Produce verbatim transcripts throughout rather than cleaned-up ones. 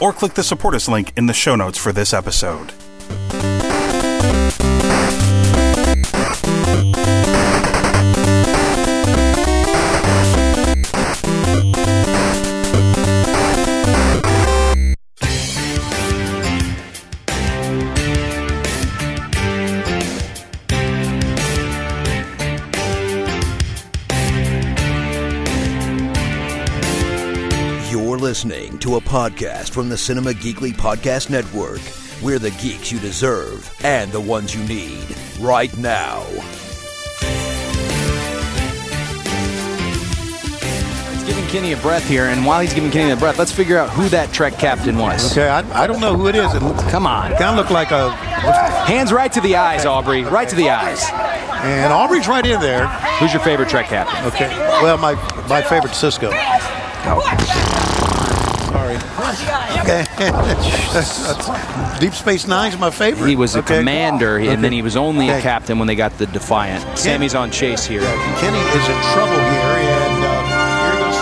or click the support us link in the show notes for this episode. Listening to a podcast from the Cinema Geekly Podcast Network. We're the geeks you deserve and the ones you need right now. It's giving Kenny a breath here, and while he's giving Kenny a breath, let's figure out who that Trek captain was. Okay, I, I don't know who it is. It looks, Come on. Kind of looked like a... Hands right to the eyes, Aubrey. Right to the eyes. And Aubrey's right in there. Who's your favorite Trek captain? Okay, well, my, my favorite Sisko. Oh. Sorry. Okay. Deep Space Nine is my favorite. He was a okay. commander, and okay. then he was only okay. a captain when they got the Defiant. Ken- Sammy's on chase here. Yeah. Kenny is in trouble here, and uh, here goes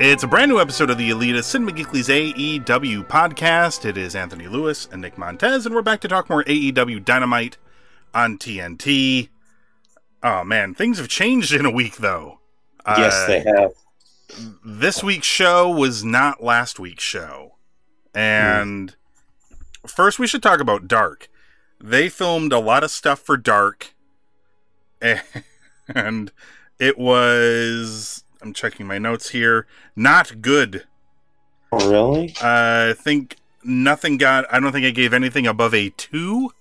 It's a brand new episode of the Elitist Cinema Geekly's A E W podcast. It is Anthony Lewis and Nick Montez, and we're back to talk more A E W Dynamite on T N T. Oh, man, things have changed in a week, though. Yes, uh, they have. This week's show was not last week's show. And mm. first, we should talk about Dark. They filmed a lot of stuff for Dark, and it was... I'm checking my notes here. Not good. Oh, really? Uh, I think nothing got... I don't think I gave anything above a two.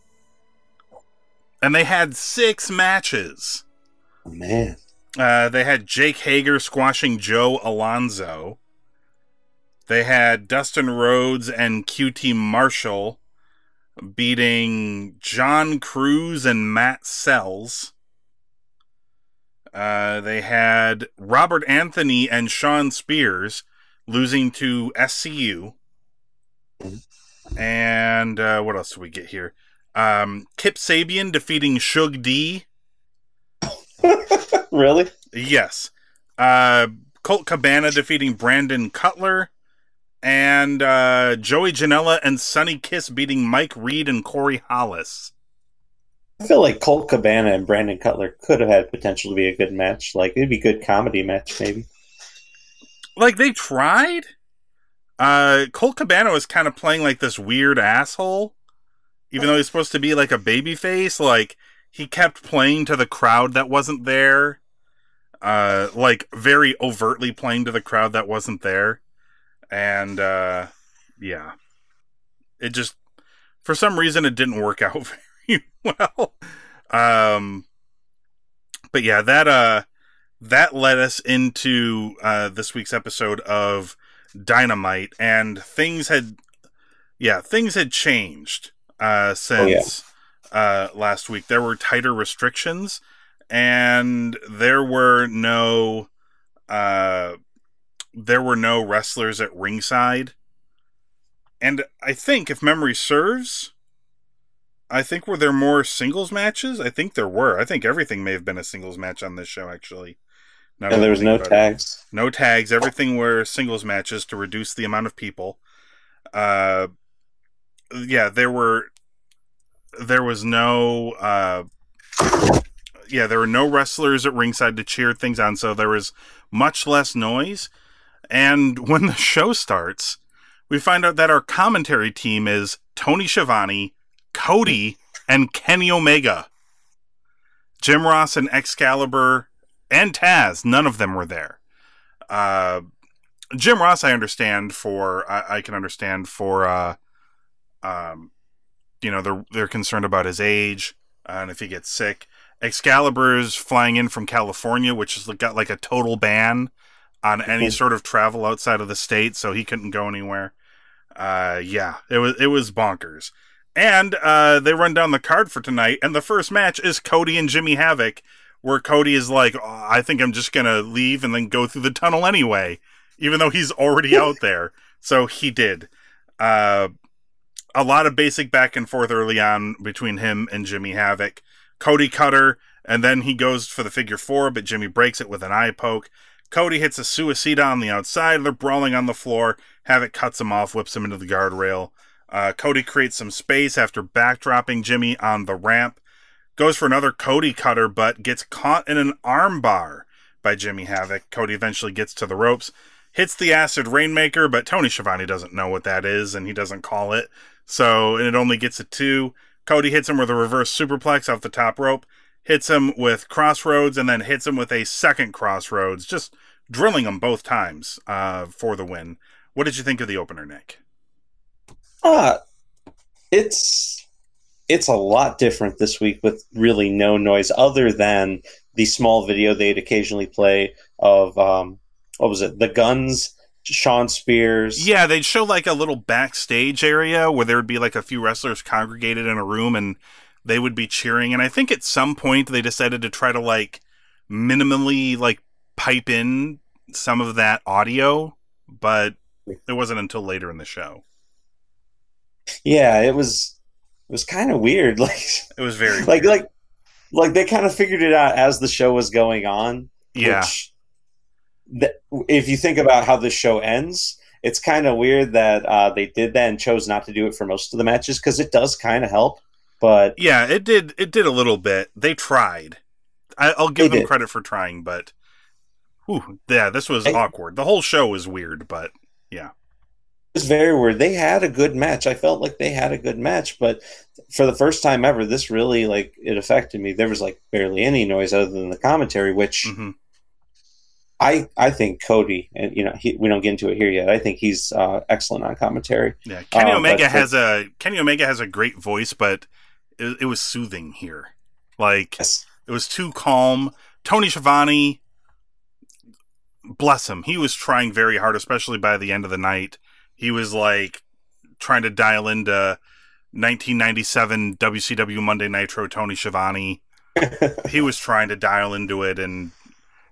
And they had six matches. Oh, man. Uh, they had Jake Hager squashing Joe Alonzo. They had Dustin Rhodes and Q T Marshall beating John Cruz and Matt Sells. Uh, they had Robert Anthony and Sean Spears losing to S C U. And uh, what else do we get here? Um, Kip Sabian defeating Shug D. Really? Yes. Uh, Colt Cabana defeating Brandon Cutler. And uh, Joey Janela and Sonny Kiss beating Mike Reed and Corey Hollis. I feel like Colt Cabana and Brandon Cutler could have had potential to be a good match. Like, it'd be a good comedy match, maybe. Like, they tried? Uh, Colt Cabana was kind of playing, like, this weird asshole. Even though he's supposed to be, like, a babyface. Like, he kept playing to the crowd that wasn't there. Uh, like, very overtly playing to the crowd that wasn't there. And, uh, yeah. It just... For some reason, it didn't work out well. Um, but yeah, that uh, that led us into uh, this week's episode of Dynamite, and things had, yeah, things had changed uh, since oh, yeah. uh, last week. There were tighter restrictions, and there were no, uh, there were no wrestlers at ringside, and I think, if memory serves, I think were there more singles matches? I think there were. I think everything may have been a singles match on this show, actually. And no, there was no tags. It. No tags. Everything were singles matches to reduce the amount of people. Uh, yeah, there were, there was no, uh, yeah, there were no wrestlers at ringside to cheer things on, so there was much less noise. And when the show starts, we find out that our commentary team is Tony Schiavone, Cody, and Kenny Omega. Jim Ross and Excalibur and Taz, none of them were there. Uh, Jim Ross, I understand for, I, I can understand for, uh, um, you know, they're, they're concerned about his age uh, and if he gets sick. Excalibur's flying in from California, which has got like a total ban on any sort of travel outside of the state, so he couldn't go anywhere. Uh, yeah, it was it was bonkers. And uh, they run down the card for tonight, and the first match is Cody and Jimmy Havoc, where Cody is like, oh, I think I'm just going to leave and then go through the tunnel anyway, even though he's already out there. So he did. Uh, a lot of basic back and forth early on between him and Jimmy Havoc. Cody Cutter, and then he goes for the figure four, but Jimmy breaks it with an eye poke. Cody hits a suicida on the outside. They're brawling on the floor. Havoc cuts him off, whips him into the guardrail. Uh, Cody creates some space after backdropping Jimmy on the ramp. Goes for another Cody Cutter, but gets caught in an arm bar by Jimmy Havoc. Cody eventually gets to the ropes. Hits the acid rainmaker, but Tony Schiavone doesn't know what that is, and he doesn't call it. So and it only gets a two. Cody hits him with a reverse superplex off the top rope. Hits him with Crossroads and then hits him with a second Crossroads, just drilling him both times uh, for the win. What did you think of the opener, Nick? Uh, it's it's a lot different this week with really no noise other than the small video they'd occasionally play of, um, what was it, the Guns, Sean Spears. Yeah, they'd show like a little backstage area where there would be like a few wrestlers congregated in a room and they would be cheering, and I think at some point they decided to try to, like, minimally, like, pipe in some of that audio, but it wasn't until later in the show. Yeah, it was it was kind of weird. Like It was very like, weird. Like, like they kind of figured it out as the show was going on. Yeah. Which th- if you think about how this show ends, it's kind of weird that uh, they did that and chose not to do it for most of the matches, because it does kind of help. But yeah, it did. It did a little bit. They tried. I, I'll give them did. credit for trying, but whew, yeah, this was I, awkward. The whole show was weird, but yeah, it was very weird. They had a good match. I felt like they had a good match, but for the first time ever, this really like it affected me. There was like barely any noise other than the commentary, which mm-hmm. I I think Cody and you know he, we don't get into it here yet. I think he's uh, excellent on commentary. Yeah, Kenny uh, Omega has a Kenny Omega has a great voice, but It, it was soothing here. Like, yes. It was too calm. Tony Schiavone, bless him, he was trying very hard, especially by the end of the night. He was, like, trying to dial into nineteen ninety-seven W C W Monday Nitro Tony Schiavone. He was trying to dial into it, and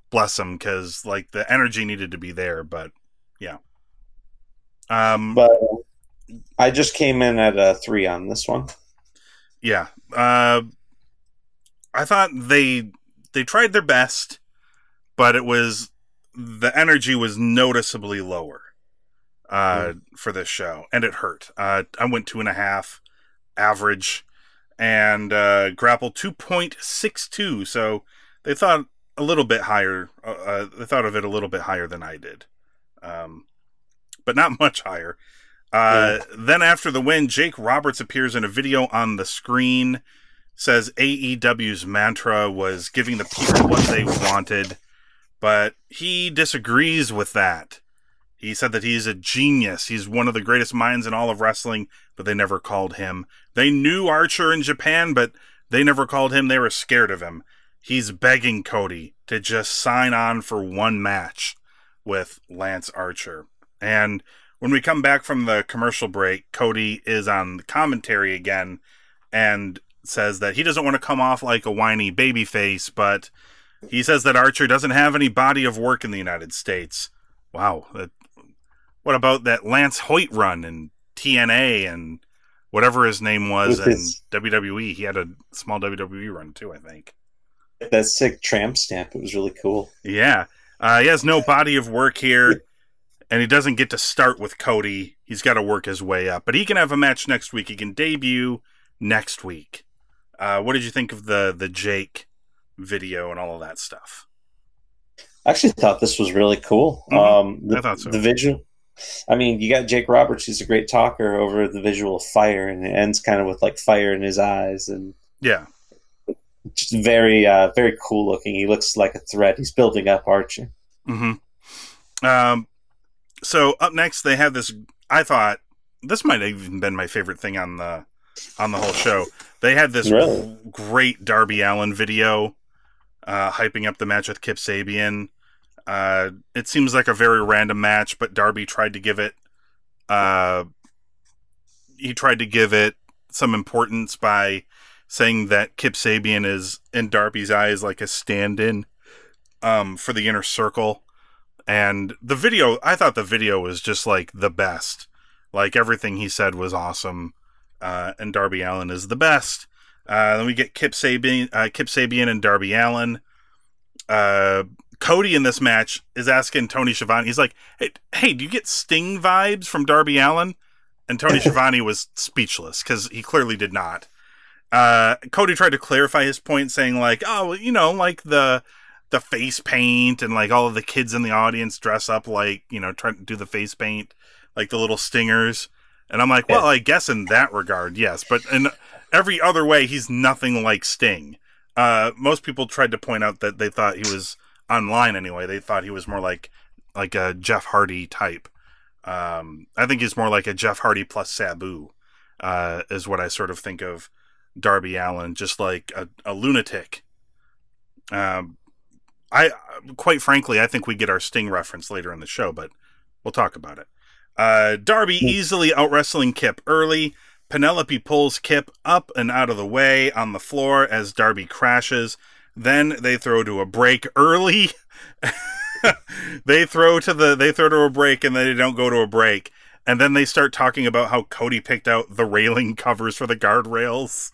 bless him, because, like, the energy needed to be there, but, yeah. Um, but I just came in at a three on this one. Yeah, uh, I thought they they tried their best, but it was the energy was noticeably lower uh, mm. for this show, and it hurt. Uh, I went two and a half average, and uh, Grapple two point six two. So they thought a little bit higher. Uh, they thought of it a little bit higher than I did, um, but not much higher. Uh, then after the win, Jake Roberts appears in a video on the screen, says A E W's mantra was giving the people what they wanted, but he disagrees with that. He said that he's a genius. He's one of the greatest minds in all of wrestling, but they never called him. They knew Archer in Japan, but they never called him. They were scared of him. He's begging Cody to just sign on for one match with Lance Archer. And when we come back from the commercial break, Cody is on the commentary again and says that he doesn't want to come off like a whiny babyface, but he says that Archer doesn't have any body of work in the United States. Wow. That, what about that Lance Hoyt run and T N A and whatever his name was and W W E? He had a small W W E run too, I think. That sick tramp stamp. It was really cool. Yeah. Uh, he has no body of work here. And he doesn't get to start with Cody. He's got to work his way up. But he can have a match next week. He can debut next week. Uh, what did you think of the the Jake video and all of that stuff? I actually thought this was really cool. Mm-hmm. Um, the, I thought so. The vision. I mean, you got Jake Roberts. He's a great talker over the visual of fire. And it ends kind of with like fire in his eyes. And yeah. Just very, uh, very cool looking. He looks like a threat. He's building up Archer. Mm-hmm. Um, so up next they have this. I thought this might have even been my favorite thing on the on the whole show. They had this really? great Darby Allin video, uh, hyping up the match with Kip Sabian. Uh, it seems like a very random match, but Darby tried to give it. Uh, he tried to give it some importance by saying that Kip Sabian is, in Darby's eyes, like a stand-in um, for the Inner Circle. And the video, I thought the video was just, like, the best. Like, everything he said was awesome, uh, and Darby Allin is the best. Uh, then we get Kip Sabian, uh, Kip Sabian and Darby Allin. Uh, Cody in this match is asking Tony Schiavone, he's like, hey, hey, do you get Sting vibes from Darby Allin? And Tony Schiavone was speechless, because he clearly did not. Uh, Cody tried to clarify his point, saying like, oh, you know, like the the face paint and like all of the kids in the audience dress up like, you know, trying to do the face paint, like the little stingers. And I'm like, well, I guess in that regard, yes. But in every other way, he's nothing like Sting. Uh, most people tried to point out that they thought he was online anyway. They thought he was more like like a Jeff Hardy type. Um, I think he's more like a Jeff Hardy plus Sabu uh, is what I sort of think of Darby Allin, just like a, a lunatic. Um, I quite frankly, I think we get our Sting reference later in the show, but we'll talk about it. Uh, Darby easily out wrestling Kip early. Penelope pulls Kip up and out of the way on the floor as Darby crashes. Then they throw to a break early. they throw to the they throw to a break and they don't go to a break. And then they start talking about how Cody picked out the railing covers for the guardrails.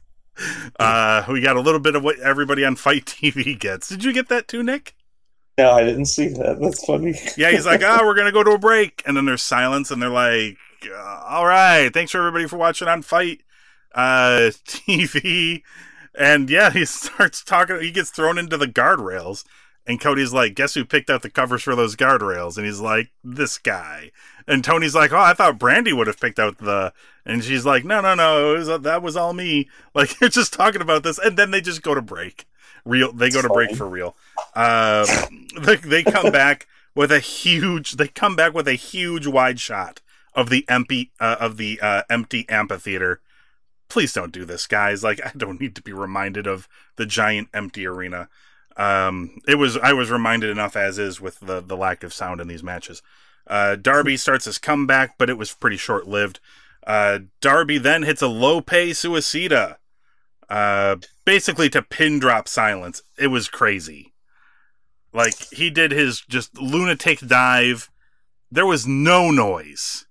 Uh, we got a little bit of what everybody on Fight T V gets. Did you get that too, Nick? No, I didn't see that. That's funny. Yeah, he's like, oh, we're going to go to a break. And then there's silence, and they're like, all right, thanks for everybody for watching on Fight uh, T V. And yeah, he starts talking. He gets thrown into the guardrails. And Cody's like, guess who picked out the covers for those guardrails? And he's like, this guy. And Tony's like, oh, I thought Brandy would have picked out the... And she's like, no, no, no, it was, uh, that was all me. Like, they're just talking about this. And then they just go to break. Real, They That's go to fine. break for real. Uh, they, they come back with a huge... They come back with a huge wide shot of the empty, uh, of the uh, empty amphitheater. Please don't do this, guys. Like, I don't need to be reminded of the giant empty arena. Um, it was, I was reminded enough as is with the, the lack of sound in these matches. Uh, Darby starts his comeback, but it was pretty short lived. Uh, Darby then hits a low pay suicida, uh, basically to pin drop silence. It was crazy. Like he did his just lunatic dive. There was no noise.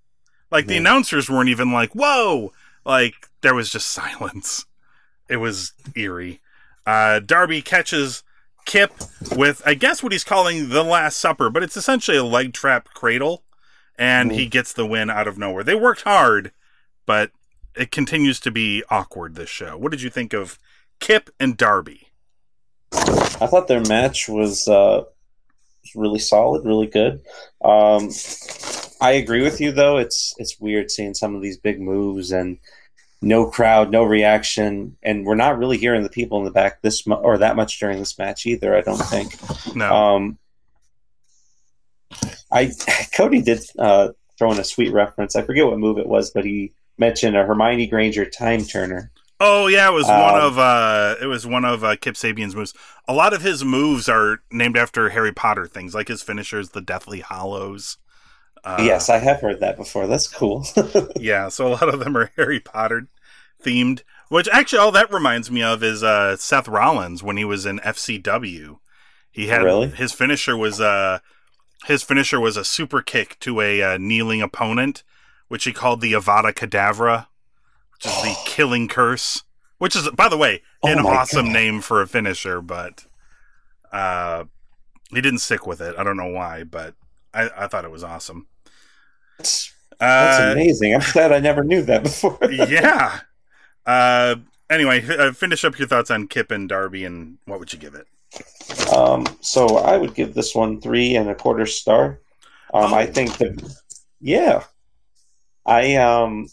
Like the yeah. announcers weren't even like, whoa, like there was just silence. It was eerie. Uh, Darby catches Kip with, I guess what he's calling the Last Supper, but it's essentially a leg trap cradle, and he gets the win out of nowhere. They worked hard, but it continues to be awkward, this show. What did you think of Kip and Darby? I thought their match was uh, really solid, really good. Um, I agree with you, though. It's, it's weird seeing some of these big moves and no crowd, no reaction, and we're not really hearing the people in the back this mu- or that much during this match either, I don't think. No. Um, I Cody did uh, throw in a sweet reference. I forget what move it was, but he mentioned a Hermione Granger time turner. Oh yeah, it was um, one of uh, it was one of uh, Kip Sabian's moves. A lot of his moves are named after Harry Potter things, like his finishers, the Deathly Hallows. Uh, yes, I have heard that before. That's cool. Yeah, so a lot of them are Harry Potter themed, which actually all that reminds me of is uh, Seth Rollins when he was in F C W. He had really? his finisher was a uh, his finisher was a super kick to a uh, kneeling opponent, which he called the Avada Kedavra, which is the Killing Curse, which is, by the way, an oh awesome God. name for a finisher, but uh, he didn't stick with it. I don't know why, but I, I thought it was awesome. That's uh, amazing. I'm glad I never knew that before. Yeah. Uh, anyway, uh, finish up your thoughts on Kip and Darby, and what would you give it? Um, so I would give this one three and a quarter star. Um, oh. I think that, yeah, I um,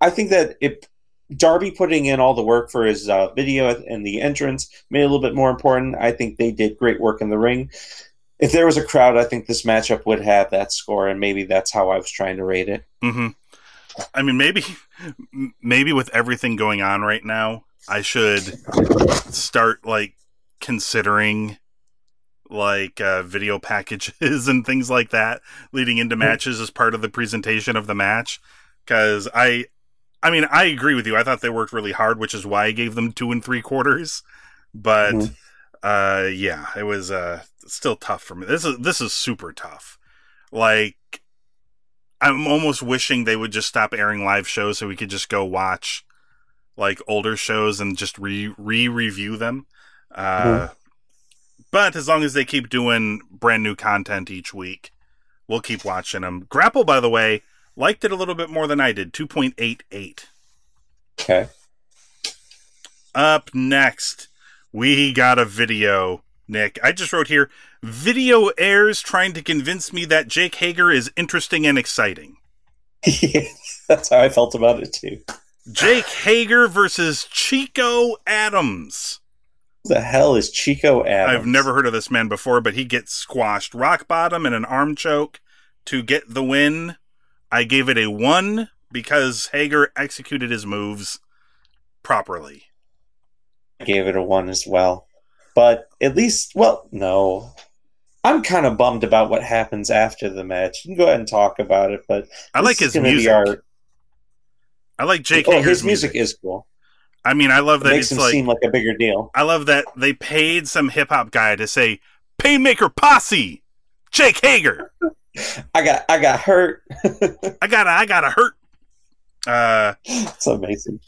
I think that it, Darby putting in all the work for his uh, video and the entrance made it a little bit more important. I think they did great work in the ring. If there was a crowd, I think this matchup would have that score, and maybe that's how I was trying to rate it. Mm-hmm. I mean, maybe, maybe with everything going on right now, I should start like considering like uh, video packages and things like that leading into matches as part of the presentation of the match. Because I, I mean, I agree with you. I thought they worked really hard, which is why I gave them two and three quarters. But mm-hmm. uh, yeah, it was. Uh, still tough for me. This is this is super tough. Like, I'm almost wishing they would just stop airing live shows so we could just go watch like older shows and just re re review them. Uh, mm-hmm. But as long as they keep doing brand new content each week, we'll keep watching them. Grapple, by the way, liked it a little bit more than I did. two point eight eight. Okay. Up next, we got a video. Nick, I just wrote here, video airs trying to convince me that Jake Hager is interesting and exciting. Yeah, that's how I felt about it, too. Jake Hager versus Chico Adams. Who the hell is Chico Adams? I've never heard of this man before, but he gets squashed rock bottom and an arm choke to get the win. I gave it a one because Hager executed his moves properly. I gave it a one as well. But at least, well, no. I'm kind of bummed about what happens after the match. You can go ahead and talk about it, but I like his music. Our... I like Jake Hager's oh, his music, music is cool. I mean, I love it that makes it's him like, seem like a bigger deal. I love that they paid some hip hop guy to say Painmaker Posse, Jake Hager. I got, I got hurt. I got, I got hurt. Uh, it's amazing.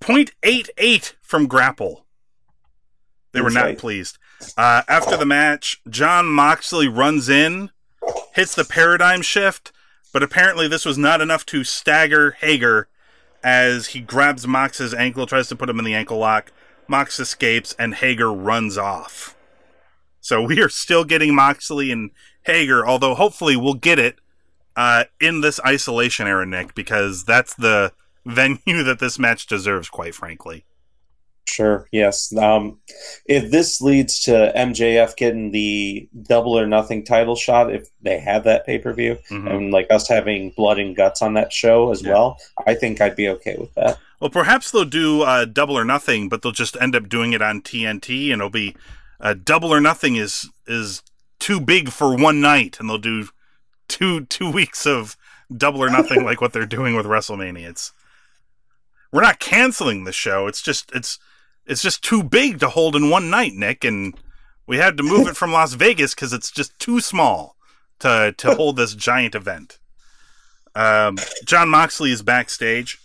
point eight eight from Grapple. They were not pleased. Uh, after the match, John Moxley runs in, hits the paradigm shift, but apparently this was not enough to stagger Hager as he grabs Mox's ankle, tries to put him in the ankle lock. Mox escapes, and Hager runs off. So we are still getting Moxley and Hager, although hopefully we'll get it uh, in this isolation era, Nick, because that's the venue that this match deserves, quite frankly. Sure, yes. Um, if this leads to M J F getting the Double or Nothing title shot, if they have that pay-per-view, mm-hmm. and like us having blood and guts on that show as yeah. well, I think I'd be okay with that. Well, perhaps they'll do uh, Double or Nothing, but they'll just end up doing it on T N T, and it'll be uh, Double or Nothing is is too big for one night, and they'll do two two weeks of Double or Nothing like what they're doing with WrestleMania. It's we're not canceling the show. It's just it's. It's just too big to hold in one night, Nick, and we had to move it from Las Vegas because it's just too small to to hold this giant event. Um, John Moxley is backstage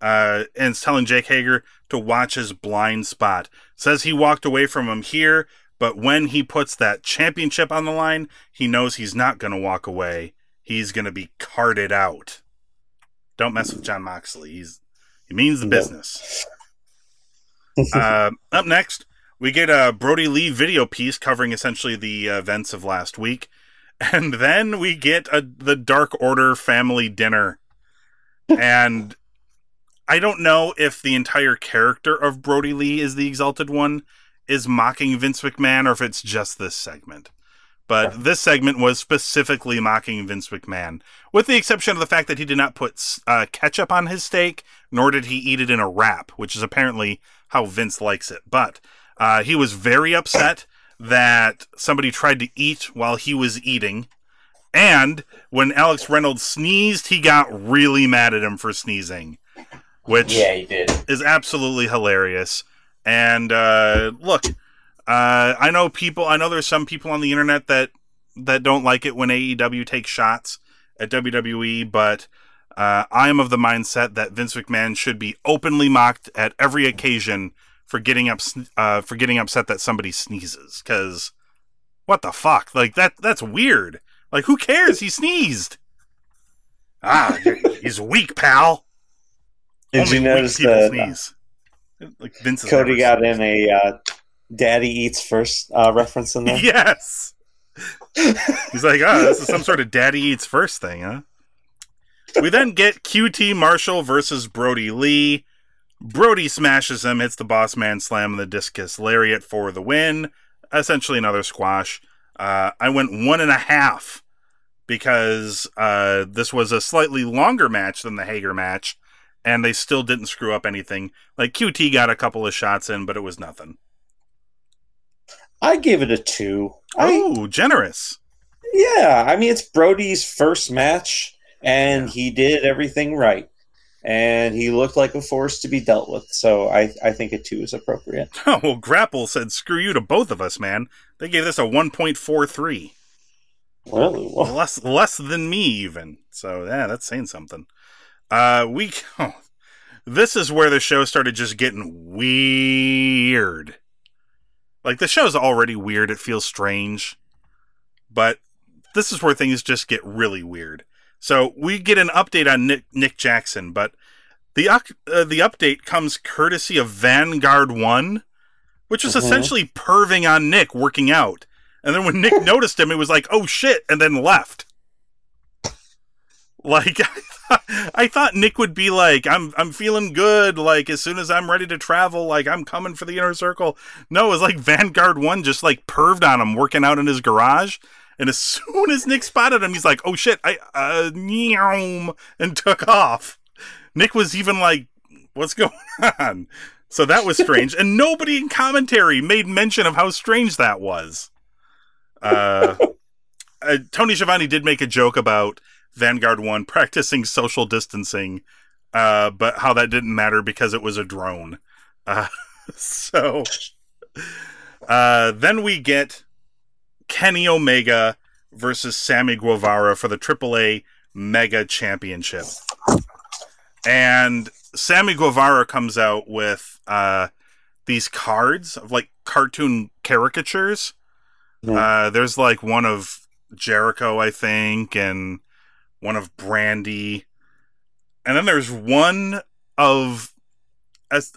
uh, and is telling Jake Hager to watch his blind spot. Says he walked away from him here, but when he puts that championship on the line, he knows he's not going to walk away. He's going to be carted out. Don't mess with John Moxley. He's he means the business. uh, up next, we get a Brody Lee video piece covering essentially the uh, events of last week, and then we get a, the Dark Order family dinner. And I don't know if the entire character of Brody Lee is the Exalted One is mocking Vince McMahon, or if it's just this segment. But this segment was specifically mocking Vince McMahon, with the exception of the fact that he did not put uh, ketchup on his steak, nor did he eat it in a wrap, which is apparently how Vince likes it. But uh, he was very upset that somebody tried to eat while he was eating. And when Alex Reynolds sneezed, he got really mad at him for sneezing, which yeah, he did. Is absolutely hilarious. And uh, look... Uh, I know people. I know there's some people on the internet that that don't like it when A E W takes shots at W W E, but uh, I am of the mindset that Vince McMahon should be openly mocked at every occasion for getting up uh, for getting upset that somebody sneezes. Because what the fuck? Like that? That's weird. Like who cares? He sneezed. Ah, he's weak, pal. Did Only you notice that uh, like Vince's Cody got sneezed. in a uh, Daddy Eats First uh, reference in there? Yes. He's like, oh, this is some sort of Daddy Eats First thing, huh? We then get Q T Marshall versus Brody Lee. Brody smashes him, hits the boss man slam and the discus lariat for the win. Essentially another squash. Uh, I went one and a half because uh, this was a slightly longer match than the Hager match, and they still didn't screw up anything. Like, Q T got a couple of shots in, but it was nothing. I give it a two. Oh, I, generous. Yeah, I mean, it's Brody's first match, and he did everything right. And he looked like a force to be dealt with, so I, I think a two is appropriate. Oh, well, Grapple said, screw you to both of us, man. They gave this a one point four three. Really? Well, less, less than me, even. So, yeah, that's saying something. Uh, we, oh, this is where the show started just getting weird. Like, the show's already weird. It feels strange. But this is where things just get really weird. So we get an update on Nick, Nick Jackson, but the uh, the update comes courtesy of Vanguard One, which is mm-hmm. essentially perving on Nick working out. And then when Nick noticed him, it was like, oh shit, and then left. Like, I thought, I thought Nick would be like, I'm I'm feeling good, like as soon as I'm ready to travel, like I'm coming for the Inner Circle. No, it was like Vanguard One just like perved on him working out in his garage. And as soon as Nick spotted him, he's like, oh shit, I, uh, and took off. Nick was even like, what's going on? So that was strange. And nobody in commentary made mention of how strange that was. Uh, uh, Tony Schiavone did make a joke about Vanguard One practicing social distancing, uh, but how that didn't matter because it was a drone. Uh, so uh, then we get Kenny Omega versus Sammy Guevara for the triple A Mega Championship. And Sammy Guevara comes out with uh, these cards of like cartoon caricatures. Mm. Uh, there's like one of Jericho, I think, and one of Brandy. And then there's one of,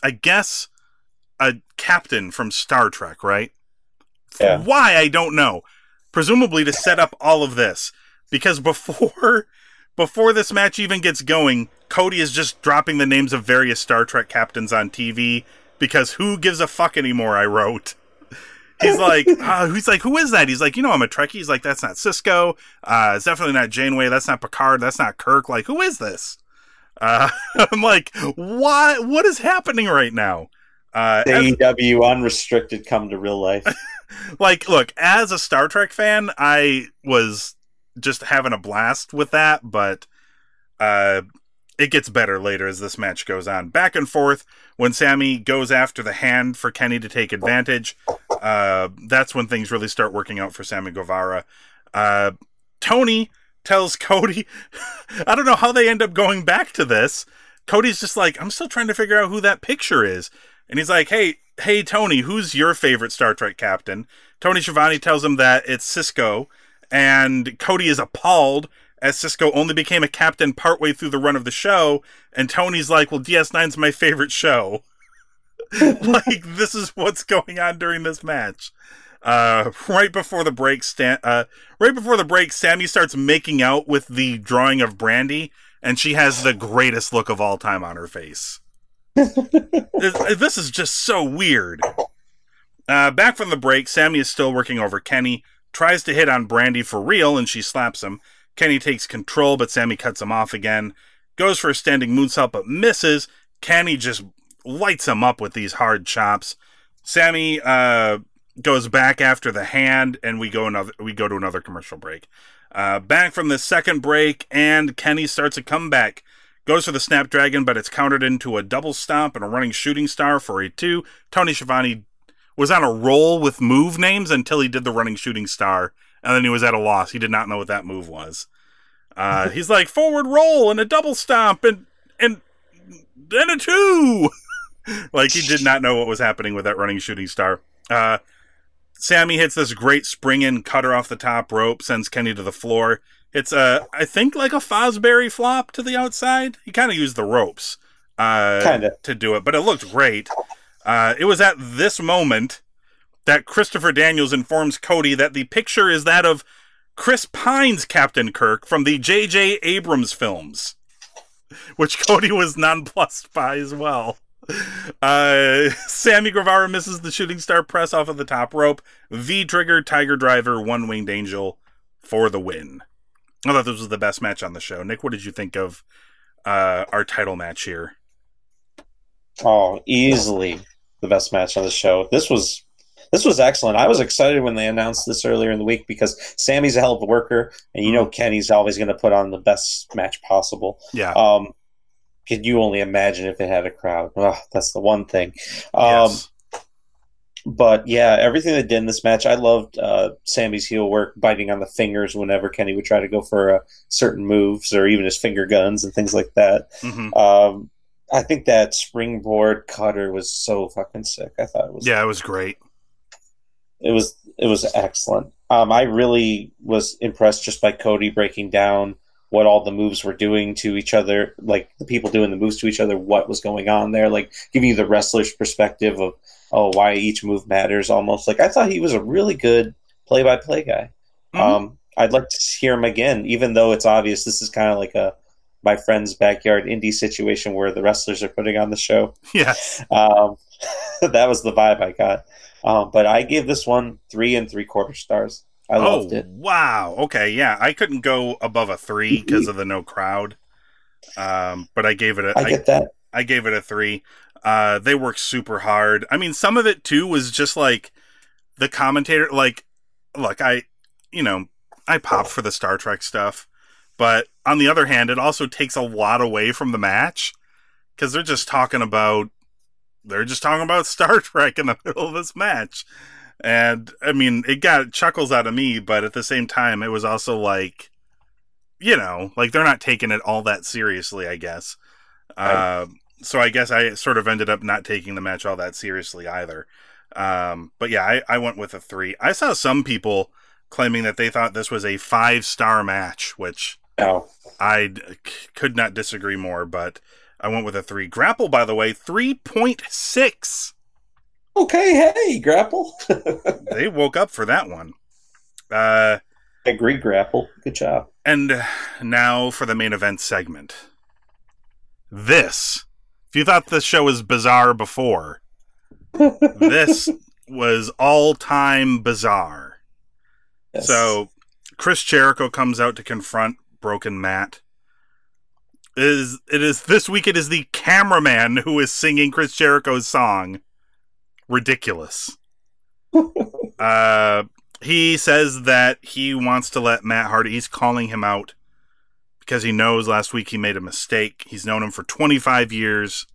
I guess, a captain from Star Trek, right? Yeah. Why, I don't know. Presumably to set up all of this. Because before before this match even gets going, Cody is just dropping the names of various Star Trek captains on T V. Because who gives a fuck anymore, I wrote. He's like, uh, he's like, who is that? He's like, you know, I'm a Trekkie. He's like, that's not Sisko. Uh, it's definitely not Janeway. That's not Picard. That's not Kirk. Like, who is this? Uh, I'm like, why? What is happening right now? Uh, A E W as- Unrestricted come to real life. Like, look, as a Star Trek fan, I was just having a blast with that, but uh, it gets better later as this match goes on. Back and forth, when Sammy goes after the hand for Kenny to take advantage, uh, that's when things really start working out for Sammy Guevara. Uh, Tony tells Cody, I don't know how they end up going back to this. Cody's just like, I'm still trying to figure out who that picture is. And he's like, hey, hey, Tony, who's your favorite Star Trek captain? Tony Schiavone tells him that it's Sisko, and Cody is appalled as Sisko only became a captain partway through the run of the show, and Tony's like, well, D S nine's my favorite show. Like, this is what's going on during this match. Uh, right before the break, Stan- uh, right before the break, Sammy starts making out with the drawing of Brandy, and she has the greatest look of all time on her face. This is just so weird. Uh, back from the break, Sammy is still working over Kenny, tries to hit on Brandy for real, and she slaps him. Kenny takes control, but Sammy cuts him off again. Goes for a standing moonsault, but misses. Kenny just lights him up with these hard chops. Sammy uh, goes back after the hand, and we go another. We go to another commercial break. Uh, back from the second break, and Kenny starts a comeback. Goes for the Snapdragon, but it's countered into a double stomp and a running shooting star for a two. Tony Schiavone was on a roll with move names until he did the running shooting star, and then he was at a loss. He did not know what that move was. Uh, he's like, forward roll and a double stomp and and, and a two. Like, he did not know what was happening with that running shooting star. Uh, Sammy hits this great spring in cutter off the top rope, sends Kenny to the floor. It's, uh, I think, like a Fosbury flop to the outside. He kind of used the ropes uh, kinda. to do it, but it looked great. Uh, it was at this moment that Christopher Daniels informs Cody that the picture is that of Chris Pine's Captain Kirk from the J J Abrams films, which Cody was nonplussed by as well. Uh, Sammy Guevara misses the shooting star press off of the top rope. V-Trigger, Tiger Driver, One-Winged Angel for the win. I thought this was the best match on the show. Nick, what did you think of uh, our title match here? Oh, easily the best match on the show. This was this was excellent. I was excited when they announced this earlier in the week because Sammy's a hell of a worker, and you know Kenny's always going to put on the best match possible. Yeah. Um, Can you only imagine if they had a crowd? Oh, that's the one thing. Um, yes. But, yeah, everything they did in this match, I loved uh, Sammy's heel work, biting on the fingers whenever Kenny would try to go for uh, certain moves or even his finger guns and things like that. Mm-hmm. Um, I think that springboard cutter was so fucking sick. I thought it was Yeah, it was great. It was it was excellent. Um, I really was impressed just by Cody breaking down what all the moves were doing to each other, like the people doing the moves to each other, what was going on there, like giving you the wrestler's perspective of, oh, why each move matters almost. Like, I thought he was a really good play-by-play guy. Mm-hmm. Um, I'd like to hear him again, even though it's obvious this is kind of like a my friend's backyard indie situation where the wrestlers are putting on the show. Yes. Um, that was the vibe I got. Um, but I gave this one three and three-quarter stars. I loved oh, it. Wow. Okay, yeah. I couldn't go above a three because of the no crowd. Um, but I gave it a I get I, that. I gave it a three. Uh, they worked super hard. I mean, some of it too was just like the commentator, like look, I you know, I pop for the Star Trek stuff, but on the other hand, it also takes a lot away from the match cuz they're just talking about they're just talking about Star Trek in the middle of this match. And, I mean, it got chuckles out of me, but at the same time, it was also like, you know, like they're not taking it all that seriously, I guess. Right. Um, so I guess I sort of ended up not taking the match all that seriously either. Um, but yeah, I, I went with a three. I saw some people claiming that they thought this was a five-star match, which oh. I c- could not disagree more, but I went with a three. Grapple, by the way, three point six. Okay, hey, Grapple. They woke up for that one. Uh, I agree, Grapple. Good job. And now for the main event segment. This, if you thought this show was bizarre before, this was all-time bizarre. Yes. So, Chris Jericho comes out to confront Broken Matt. It is, it is this week it is the cameraman who is singing Chris Jericho's song. Ridiculous. uh, he says that he wants to let Matt Hardy, he's calling him out because he knows last week he made a mistake. He's known him for twenty-five years.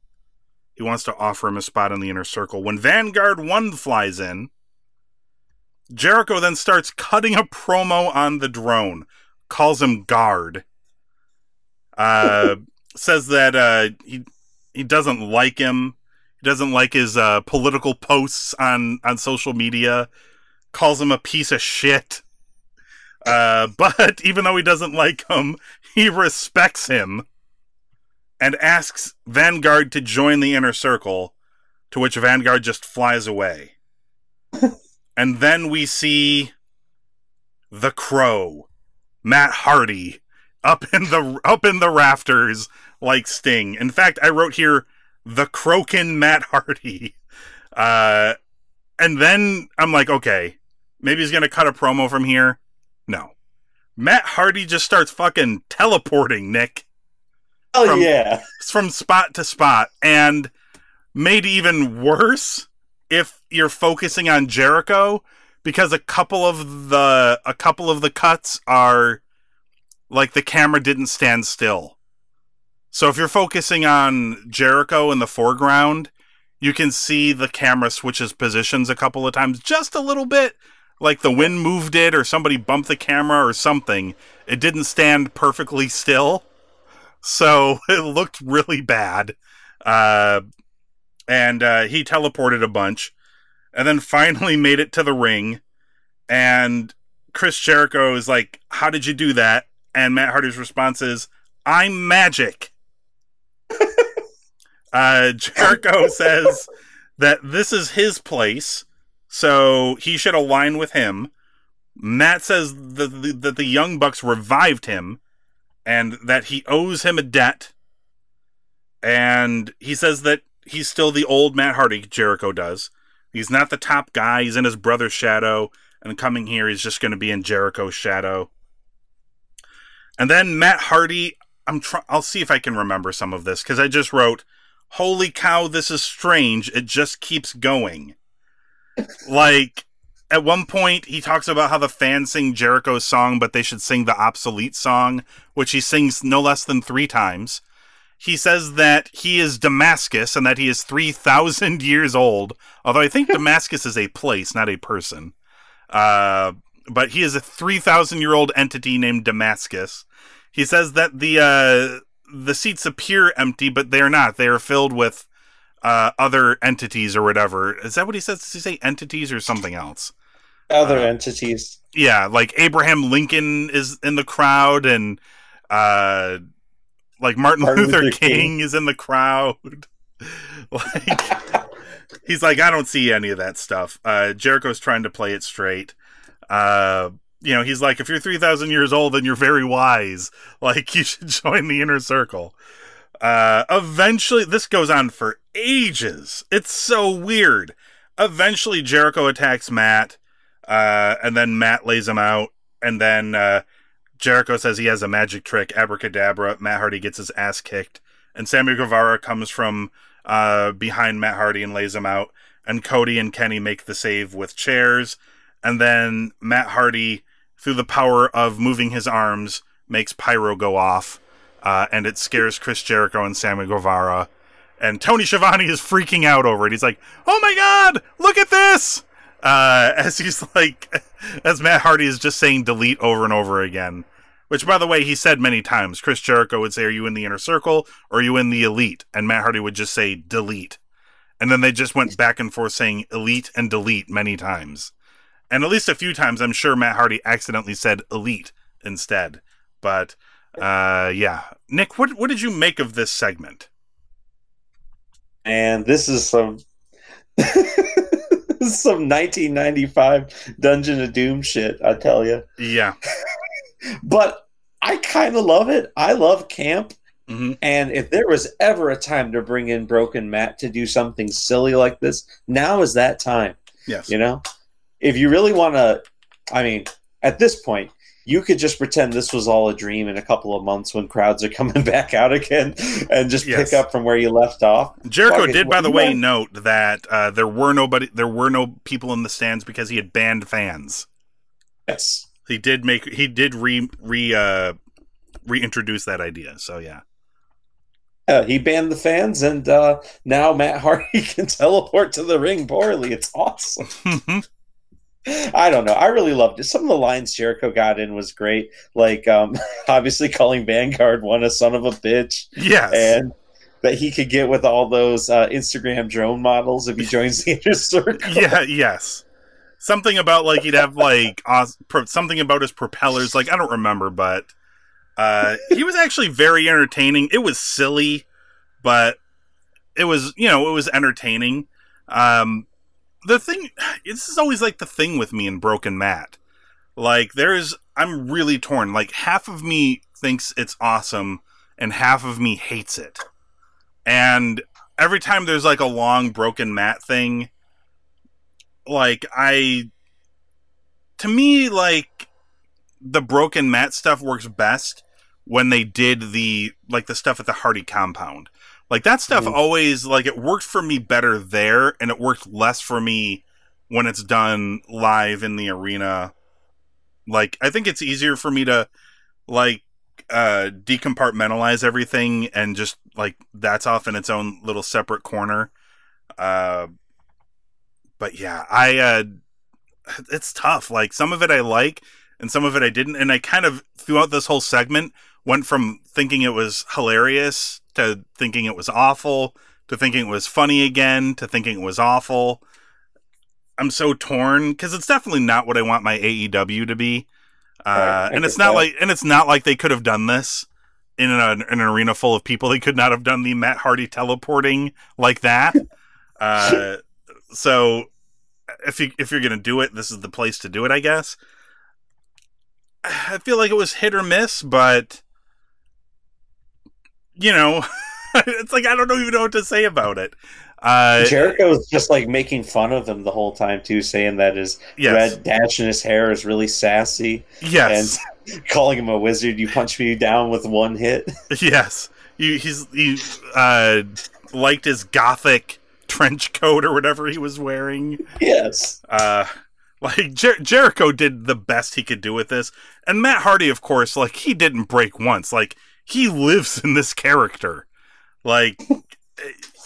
He wants to offer him a spot in the Inner Circle. When Vanguard One flies in, Jericho then starts cutting a promo on the drone, calls him guard, uh, says that uh, he he doesn't like him. Doesn't like his uh, political posts on, on social media. Calls him a piece of shit. Uh, but even though he doesn't like him, he respects him. And asks Vanguard to join the Inner Circle. To which Vanguard just flies away. And then we see the Crow, Matt Hardy, up in the up in the rafters like Sting. In fact, I wrote here, the Crokin Matt Hardy. Uh, and then I'm like, okay, maybe he's going to cut a promo from here. No. Matt Hardy just starts fucking teleporting, Nick. Oh, from, yeah. From spot to spot. And made even worse if you're focusing on Jericho, because a couple of the a couple of the cuts are like the camera didn't stand still. So if you're focusing on Jericho in the foreground, you can see the camera switches positions a couple of times, just a little bit, like the wind moved it or somebody bumped the camera or something. It didn't stand perfectly still, so it looked really bad. Uh, and uh, he teleported a bunch. and then finally made it to the ring. And Chris Jericho is like, how did you do that? And Matt Hardy's response is, I'm magic. uh, Jericho says that this is his place, so he should align with him. Matt says that the, that the Young Bucks revived him and that he owes him a debt. And he says that he's still the old Matt Hardy, Jericho does. He's not the top guy. He's in his brother's shadow. And coming here, he's just going to be in Jericho's shadow. And then Matt Hardy, I'm tr- I'll see if I can remember some of this, because I just wrote, holy cow, this is strange. It just keeps going. Like, at one point, he talks about how the fans sing Jericho's song, but they should sing the obsolete song, which he sings no less than three times. He says that he is Damascus and that he is three thousand years old. Although I think Damascus is a place, not a person. Uh, but he is a three thousand year old entity named Damascus. He says that the uh, the seats appear empty, but they are not. They are filled with uh, other entities or whatever. Is that what he says? Does he say entities or something else? Other uh, entities. Yeah, like Abraham Lincoln is in the crowd, and uh, like Martin, Martin Luther, Luther King, King is in the crowd. Like... He's like, I don't see any of that stuff. Uh, Jericho's trying to play it straight. Uh, you know, he's like, if you're three thousand years old, then you're very wise. Like, you should join the Inner Circle. Uh, eventually, this goes on for ages. It's so weird. Eventually, Jericho attacks Matt, uh, and then Matt lays him out, and then uh, Jericho says he has a magic trick, abracadabra. Matt Hardy gets his ass kicked, and Sammy Guevara comes from... Uh, behind Matt Hardy and lays him out, and Cody and Kenny make the save with chairs, and then Matt Hardy, through the power of moving his arms, makes pyro go off, uh, and it scares Chris Jericho and Sammy Guevara, and Tony Schiavone is freaking out over it. He's like, oh my god, look at this! Uh, as he's like, as Matt Hardy is just saying delete over and over again, which, by the way, he said many times. Chris Jericho would say, are you in the Inner Circle or are you in the Elite? And Matt Hardy would just say, delete. And then they just went back and forth saying Elite and delete many times. And at least a few times, I'm sure Matt Hardy accidentally said Elite instead. But, uh, yeah. Nick, what what did you make of this segment? And this is some... this is some nineteen ninety-five Dungeon of Doom shit, I tell you. Yeah. But I kind of love it. I love camp. Mm-hmm. And if there was ever a time to bring in Broken Matt to do something silly like this, now is that time. Yes. You know? If you really want to, I mean, at this point, you could just pretend this was all a dream in a couple of months when crowds are coming back out again and just yes. pick up from where you left off. Jericho Fucking did, by the way, went. note that uh, there were nobody, there were no people in the stands because he had banned fans. Yes. He did make he did re re uh, reintroduce that idea. So yeah, uh, he banned the fans, and uh, now Matt Hardy can teleport to the ring poorly. It's awesome. I don't know. I really loved it. Some of the lines Jericho got in was great. Like um, obviously calling Vanguard One a son of a bitch. Yes, and that he could get with all those uh, Instagram drone models if he joins the Inner Circle. Yeah. Yes. Something about, like, he'd have, like, something about his propellers. Like, I don't remember, but uh, he was actually very entertaining. It was silly, but it was, you know, it was entertaining. Um, the thing, this is always, like, the thing with me in Broken Matt. Like, there is, I'm really torn. Like, half of me thinks it's awesome, and half of me hates it. And every time there's, like, a long Broken Matt thing... Like, I, to me, like, the Broken Matt stuff works best when they did the, like, the stuff at the Hardy compound. Like, that stuff mm. always, like, it worked for me better there, and it worked less for me when it's done live in the arena. Like, I think it's easier for me to, like, uh, decompartmentalize everything and just, like, that's off in its own little separate corner. Uh, But yeah, I uh, it's tough. Like, some of it I like, and some of it I didn't. And I kind of, throughout this whole segment, went from thinking it was hilarious to thinking it was awful, to thinking it was funny again, to thinking it was awful. I'm so torn because it's definitely not what I want my A E W to be. Uh, right, and it's not that. like, and it's not like they could have done this in an, an arena full of people. They could not have done the Matt Hardy teleporting like that. uh, so if you, if you're going to do it, this is the place to do it, I guess. I feel like it was hit or miss, but you know, it's like, I don't even know what to say about it. Uh, Jericho's just like making fun of them the whole time too, saying that his yes. red dash in his hair is really sassy. Yes, and calling him a wizard. You punch me down with one hit. Yes, he, he's he uh, liked his gothic trench coat or whatever he was wearing. Yes, uh, like Jer- Jericho did the best he could do with this, and Matt Hardy, of course, like he didn't break once. Like he lives in this character. Like.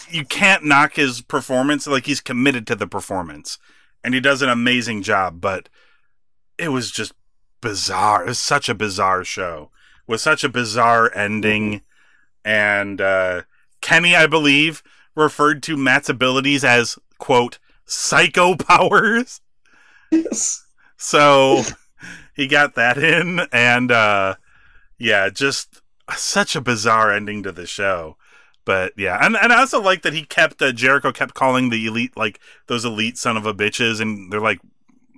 You can't knock his performance. Like, he's committed to the performance. And he does an amazing job, but it was just bizarre. It was such a bizarre show. With such a bizarre ending. And uh, Kenny, I believe, referred to Matt's abilities as, quote, psycho powers. Yes. So, he got that in. And, uh, yeah, just such a bizarre ending to the show. But yeah, and, and I also like that he kept uh, Jericho kept calling the elite like those elite son of a bitches, and they're like,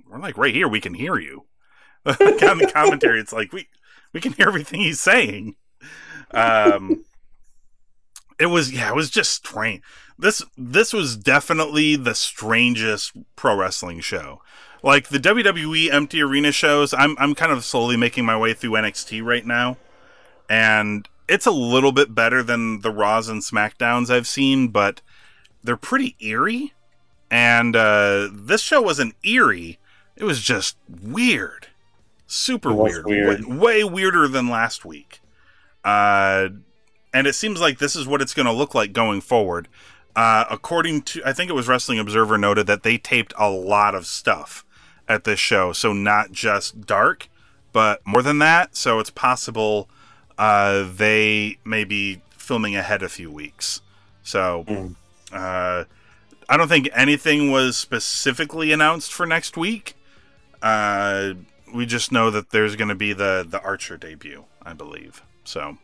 we're like right here, we can hear you. Like, on the commentary, it's like we we can hear everything he's saying. Um, it was yeah, it was just strange. This this was definitely the strangest pro wrestling show. Like the W W E empty arena shows, I'm I'm kind of slowly making my way through N X T right now, and. It's a little bit better than the Raws and SmackDowns I've seen, but they're pretty eerie. And uh, this show wasn't eerie. It was just weird. Super weird. weird. Way, way weirder than last week. Uh, and it seems like this is what it's going to look like going forward. Uh, according to, I think it was Wrestling Observer noted that they taped a lot of stuff at this show. So not just dark, but more than that. So it's possible... Uh, they may be filming ahead a few weeks. So, mm. uh, I don't think anything was specifically announced for next week. Uh, we just know that there's going to be the, the Archer debut, I believe. So,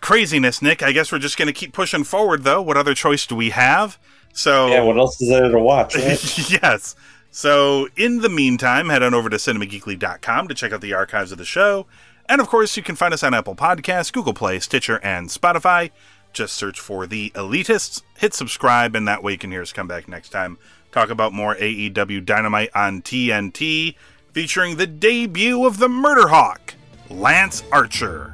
craziness, Nick. I guess we're just going to keep pushing forward, though. What other choice do we have? So, yeah, what else is there to watch? Right? Yes. So, in the meantime, head on over to cinema geekly dot com to check out the archives of the show. And, of course, you can find us on Apple Podcasts, Google Play, Stitcher, and Spotify. Just search for The Elitists, hit subscribe, and that way you can hear us come back next time. Talk about more A E W Dynamite on T N T, featuring the debut of the Murder Hawk, Lance Archer.